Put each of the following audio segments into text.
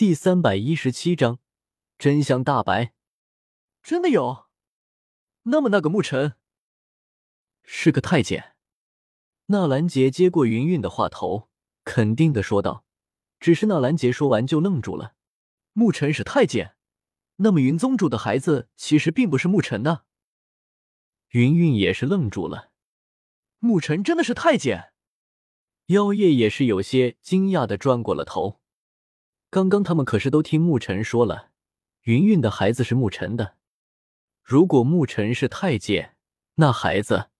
第317章真相大白。真的有？那么那个牧尘是个太监？纳兰杰接过云云的话头，肯定的说道。只是纳兰杰说完就愣住了。牧尘是太监？那么云宗主的孩子其实并不是牧尘呢？云云也是愣住了。牧尘真的是太监？妖夜也是有些惊讶的转过了头。刚刚他们可是都听牧尘说了，云云的孩子是牧尘的。如果牧尘是太监，那孩子……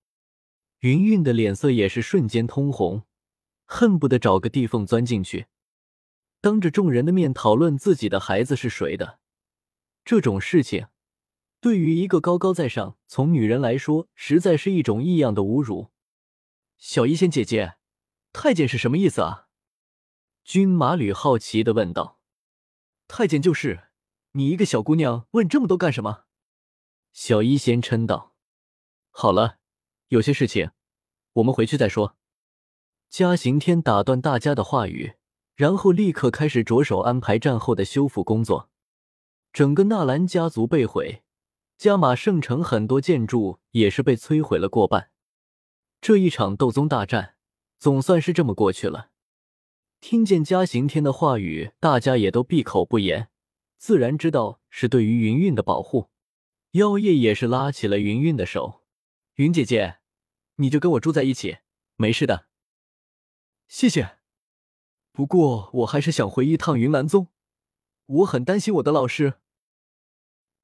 云云的脸色也是瞬间通红，恨不得找个地缝钻进去。当着众人的面讨论自己的孩子是谁的，这种事情对于一个高高在上从女人来说，实在是一种异样的侮辱。小一仙姐姐，太监是什么意思啊？军马吕好奇地问道。太监就是，你一个小姑娘问这么多干什么？小一仙嗔道。好了，有些事情，我们回去再说。嘉刑天打断大家的话语，然后立刻开始着手安排战后的修复工作。整个纳兰家族被毁，加马圣城很多建筑也是被摧毁了过半。这一场斗宗大战，总算是这么过去了。听见嘉刑天的话语，大家也都闭口不言，自然知道是对于云云的保护。妖夜也是拉起了云云的手。云姐姐，你就跟我住在一起，没事的。谢谢。不过我还是想回一趟云岚宗，我很担心我的老师。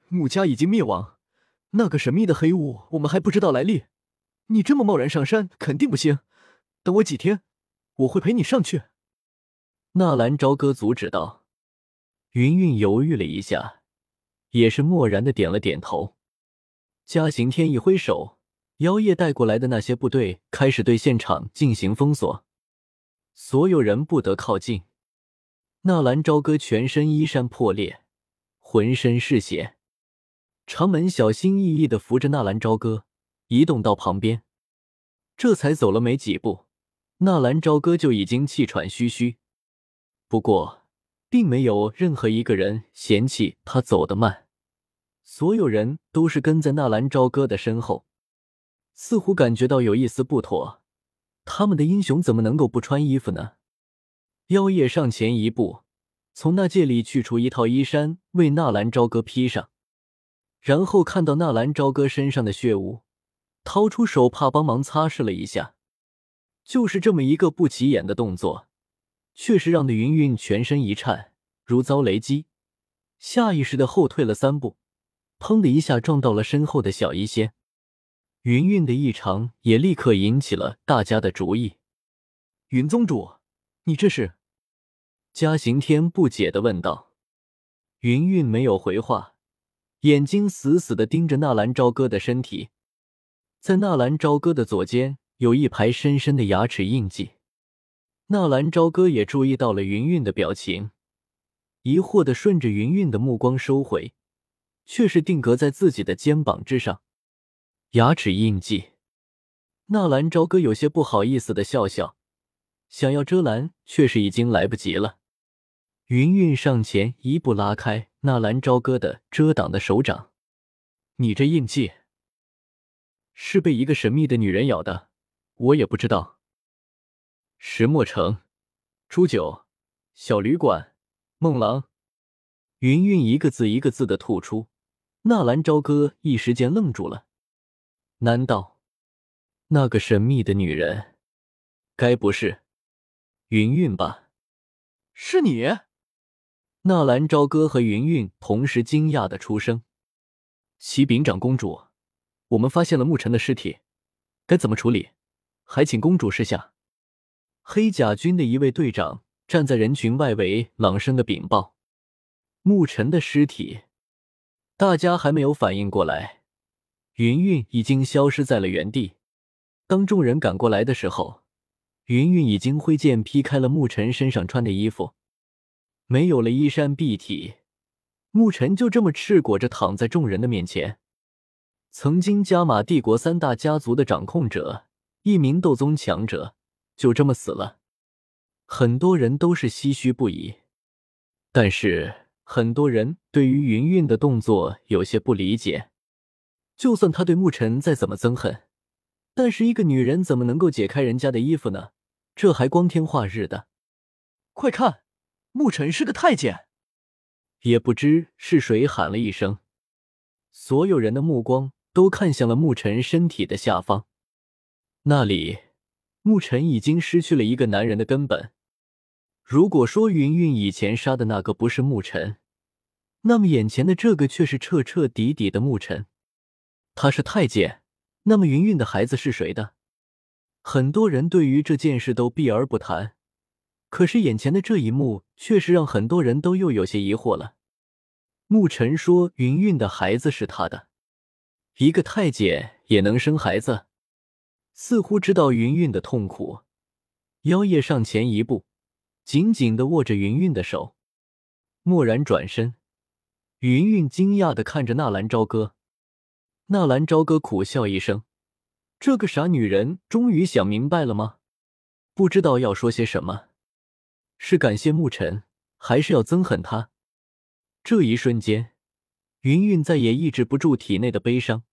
母家已经灭亡，那个神秘的黑雾我们还不知道来历。你这么贸然上山肯定不行，等我几天，我会陪你上去。纳兰朝歌阻止道。云云犹豫了一下，也是漠然地点了点头。嘉刑天一挥手，妖夜带过来的那些部队开始对现场进行封锁，所有人不得靠近。纳兰朝歌全身衣衫破裂，浑身是血，长门小心翼翼地扶着纳兰朝歌移动到旁边。这才走了没几步，纳兰朝歌就已经气喘吁吁。不过并没有任何一个人嫌弃他走得慢，所有人都是跟在纳兰朝歌的身后，似乎感觉到有一丝不妥，他们的英雄怎么能够不穿衣服呢？妖夜上前一步，从那戒里取出一套衣衫为纳兰朝歌披上，然后看到纳兰朝歌身上的血污，掏出手帕帮忙擦拭了一下。就是这么一个不起眼的动作，确实让的云云全身一颤，如遭雷击，下意识的后退了3步，砰的一下撞到了身后的小医仙。云云的异常也立刻引起了大家的注意。云宗主，你这是？嘉刑天不解地问道。云云没有回话，眼睛死死地盯着纳兰朝歌的身体。在纳兰朝歌的左肩有一排深深的牙齿印记。纳兰朝歌也注意到了云云的表情，疑惑地顺着云云的目光收回，却是定格在自己的肩膀之上。牙齿印记。纳兰朝歌有些不好意思地笑笑，想要遮拦却是已经来不及了。云云上前一步拉开纳兰朝歌的遮挡的手掌。你这印记是被一个神秘的女人咬的，我也不知道。石墨城、初九、小旅馆、梦郎，云云一个字一个字的吐出，纳兰朝歌一时间愣住了。难道那个神秘的女人，该不是云云吧？是你？纳兰朝歌和云云同时惊讶的出声。启禀长公主，我们发现了牧尘的尸体，该怎么处理？还请公主示下。黑甲军的一位队长站在人群外围，朗声的禀报。牧尘的尸体。大家还没有反应过来，云云已经消失在了原地。当众人赶过来的时候，云云已经挥剑劈开了牧尘身上穿的衣服。没有了衣衫蔽体，牧尘就这么赤裸着躺在众人的面前。曾经加玛帝国3大家族的掌控者，一名斗宗强者，就这么死了。很多人都是唏嘘不已。但是很多人对于云韵的动作有些不理解。就算他对沐尘再怎么憎恨，但是一个女人怎么能够解开人家的衣服呢？这还光天化日的。快看，沐尘是个太监！也不知是谁喊了一声，所有人的目光都看向了沐尘身体的下方。那里，沐尘已经失去了一个男人的根本。如果说云韵以前杀的那个不是沐尘，那么眼前的这个却是彻彻底底的沐尘。他是太监，那么云韵的孩子是谁的？很多人对于这件事都避而不谈，可是眼前的这一幕确实让很多人都又有些疑惑了。沐尘说云韵的孩子是他的，一个太监也能生孩子？似乎知道云韵的痛苦，妖夜上前一步，紧紧地握着云韵的手，蓦然转身。云韵惊讶地看着纳兰朝歌，纳兰朝歌苦笑一声，这个傻女人终于想明白了吗？不知道要说些什么，是感谢沐尘，还是要憎恨他？这一瞬间，云韵再也抑制不住体内的悲伤，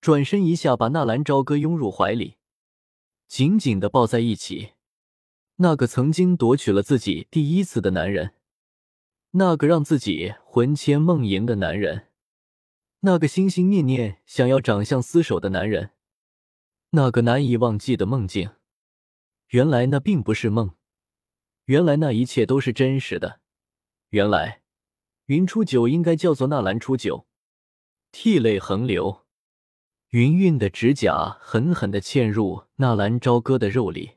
转身一下把纳兰朝歌拥入怀里，紧紧地抱在一起。那个曾经夺取了自己第一次的男人，那个让自己魂牵梦萦的男人，那个心心念念想要长相厮守的男人，那个难以忘记的梦境。原来那并不是梦，原来那一切都是真实的。原来云初九应该叫做纳兰初九。涕泪横流，云韵的指甲狠狠地嵌入纳兰朝歌的肉里。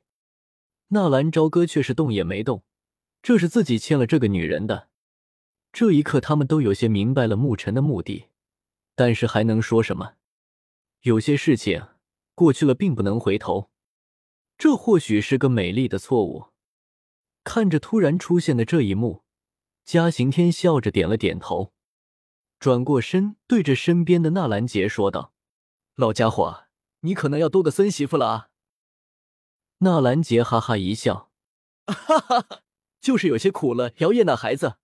纳兰朝歌却是动也没动，这是自己欠了这个女人的。这一刻他们都有些明白了沐尘的目的，但是还能说什么？有些事情过去了并不能回头，这或许是个美丽的错误。看着突然出现的这一幕，嘉行天笑着点了点头，转过身对着身边的纳兰杰说道：老家伙，你可能要多个孙媳妇了啊。纳兰杰哈哈一笑，哈哈，就是有些苦了姚叶那孩子，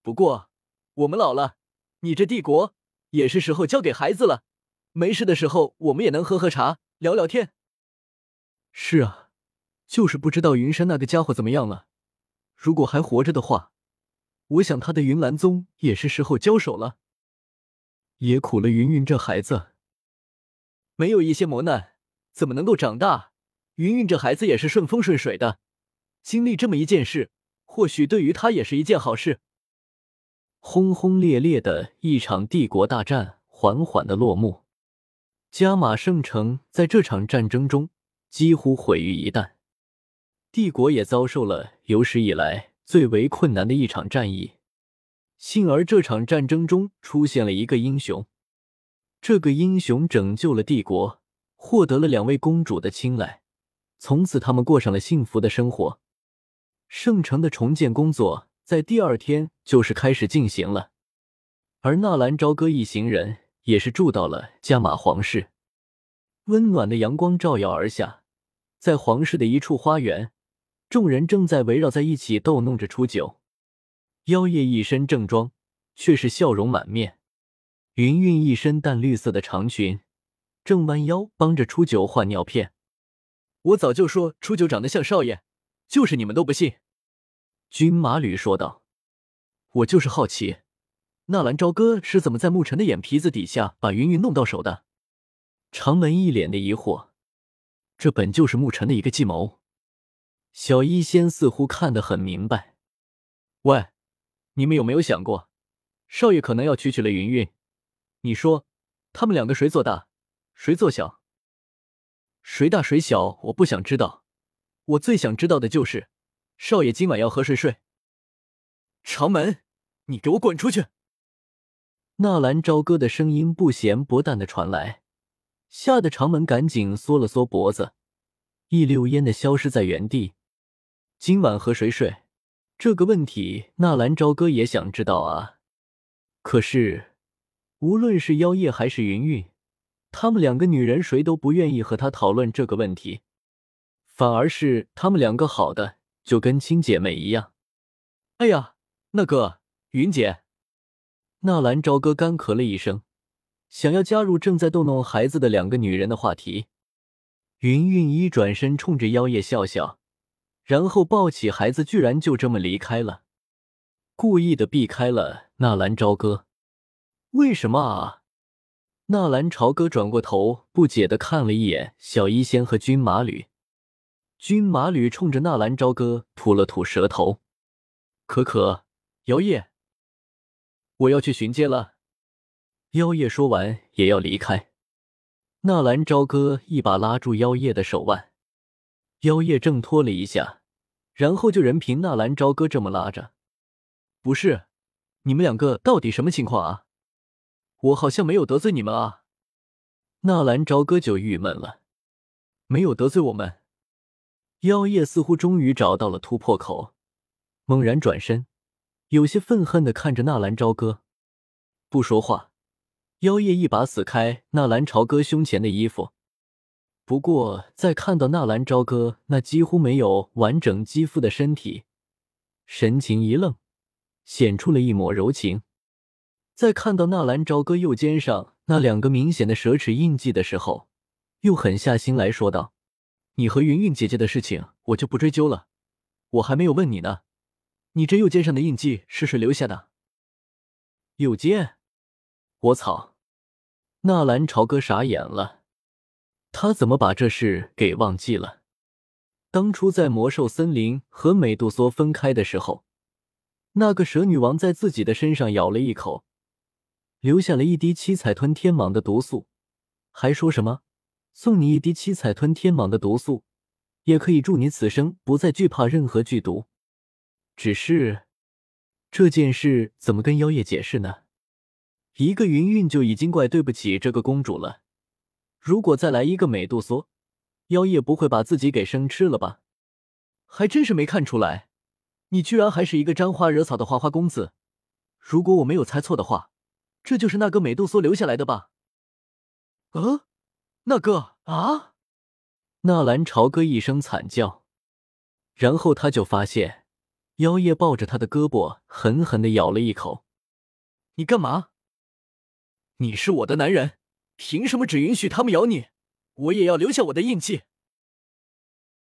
不过我们老了，你这帝国也是时候交给孩子了，没事的时候我们也能喝喝茶聊聊天。是啊，就是不知道云山那个家伙怎么样了，如果还活着的话，我想他的云岚宗也是时候交手了。也苦了云云这孩子，没有一些磨难怎么能够长大？云云这孩子也是顺风顺水的，经历这么一件事，或许对于他也是一件好事。轰轰烈烈的一场帝国大战缓缓的落幕，加玛圣城在这场战争中几乎毁于一旦，帝国也遭受了有史以来最为困难的一场战役。幸而这场战争中出现了一个英雄，这个英雄拯救了帝国，获得了两位公主的青睐，从此他们过上了幸福的生活。圣城的重建工作在第二天就是开始进行了，而纳兰朝歌一行人也是住到了加玛皇室。温暖的阳光照耀而下，在皇室的一处花园，众人正在围绕在一起逗弄着初九。妖夜一身正装，却是笑容满面，云韵一身淡绿色的长裙，正弯腰帮着初九换尿片。我早就说初九长得像少爷，就是你们都不信。军马吕说道，我就是好奇，纳兰朝歌是怎么在沐尘的眼皮子底下把云云弄到手的？长门一脸的疑惑，这本就是沐尘的一个计谋。小医仙似乎看得很明白，喂，你们有没有想过，少爷可能要娶了云云，你说他们两个谁做大谁做小？谁大谁小我不想知道，我最想知道的就是少爷今晚要和谁睡。长门，你给我滚出去！纳兰朝歌的声音不咸不淡的传来，吓得长门赶紧缩了缩脖子，一溜烟的消失在原地。今晚和谁睡？这个问题纳兰朝歌也想知道啊。可是无论是妖夜还是云韵，他们两个女人谁都不愿意和他讨论这个问题，反而是他们两个好的就跟亲姐妹一样。哎呀，那个，云姐。纳兰朝歌干咳了一声，想要加入正在逗弄孩子的两个女人的话题。云韵一转身冲着妖夜笑笑，然后抱起孩子，居然就这么离开了，故意的避开了纳兰朝歌。为什么啊？纳兰朝歌转过头，不解的看了一眼小医仙和军马吕。军马吕冲着纳兰朝歌吐了吐舌头。可可，妖夜，我要去巡街了。妖夜说完也要离开，纳兰朝歌一把拉住妖夜的手腕，妖夜挣脱了一下，然后就任凭纳兰朝歌这么拉着。不是，你们两个到底什么情况啊？我好像没有得罪你们啊。纳兰朝歌就郁闷了。没有得罪我们？妖夜似乎终于找到了突破口，猛然转身，有些愤恨地看着纳兰朝歌，不说话。妖夜一把撕开纳兰朝歌胸前的衣服，不过在看到纳兰朝歌那几乎没有完整肌肤的身体，神情一愣，显出了一抹柔情。在看到纳兰朝歌右肩上那两个明显的蛇齿印记的时候，又狠下心来说道：“你和云韵姐姐的事情我就不追究了，我还没有问你呢，你这右肩上的印记是谁留下的？”右肩？我操！纳兰朝歌傻眼了，他怎么把这事给忘记了？当初在魔兽森林和美杜莎分开的时候，那个蛇女王在自己的身上咬了一口，留下了一滴七彩吞天蟒的毒素，还说什么送你一滴七彩吞天蟒的毒素，也可以助你此生不再惧怕任何剧毒。只是这件事怎么跟妖夜解释呢？一个云韵就已经怪对不起这个公主了，如果再来一个美杜莎，妖夜不会把自己给生吃了吧？还真是没看出来，你居然还是一个沾花惹草的花花公子，如果我没有猜错的话，这就是那个美杜莎留下来的吧？那个啊！纳兰朝歌一声惨叫，然后他就发现妖夜抱着他的胳膊狠狠地咬了一口。你干嘛？你是我的男人，凭什么只允许他们咬你？我也要留下我的印记。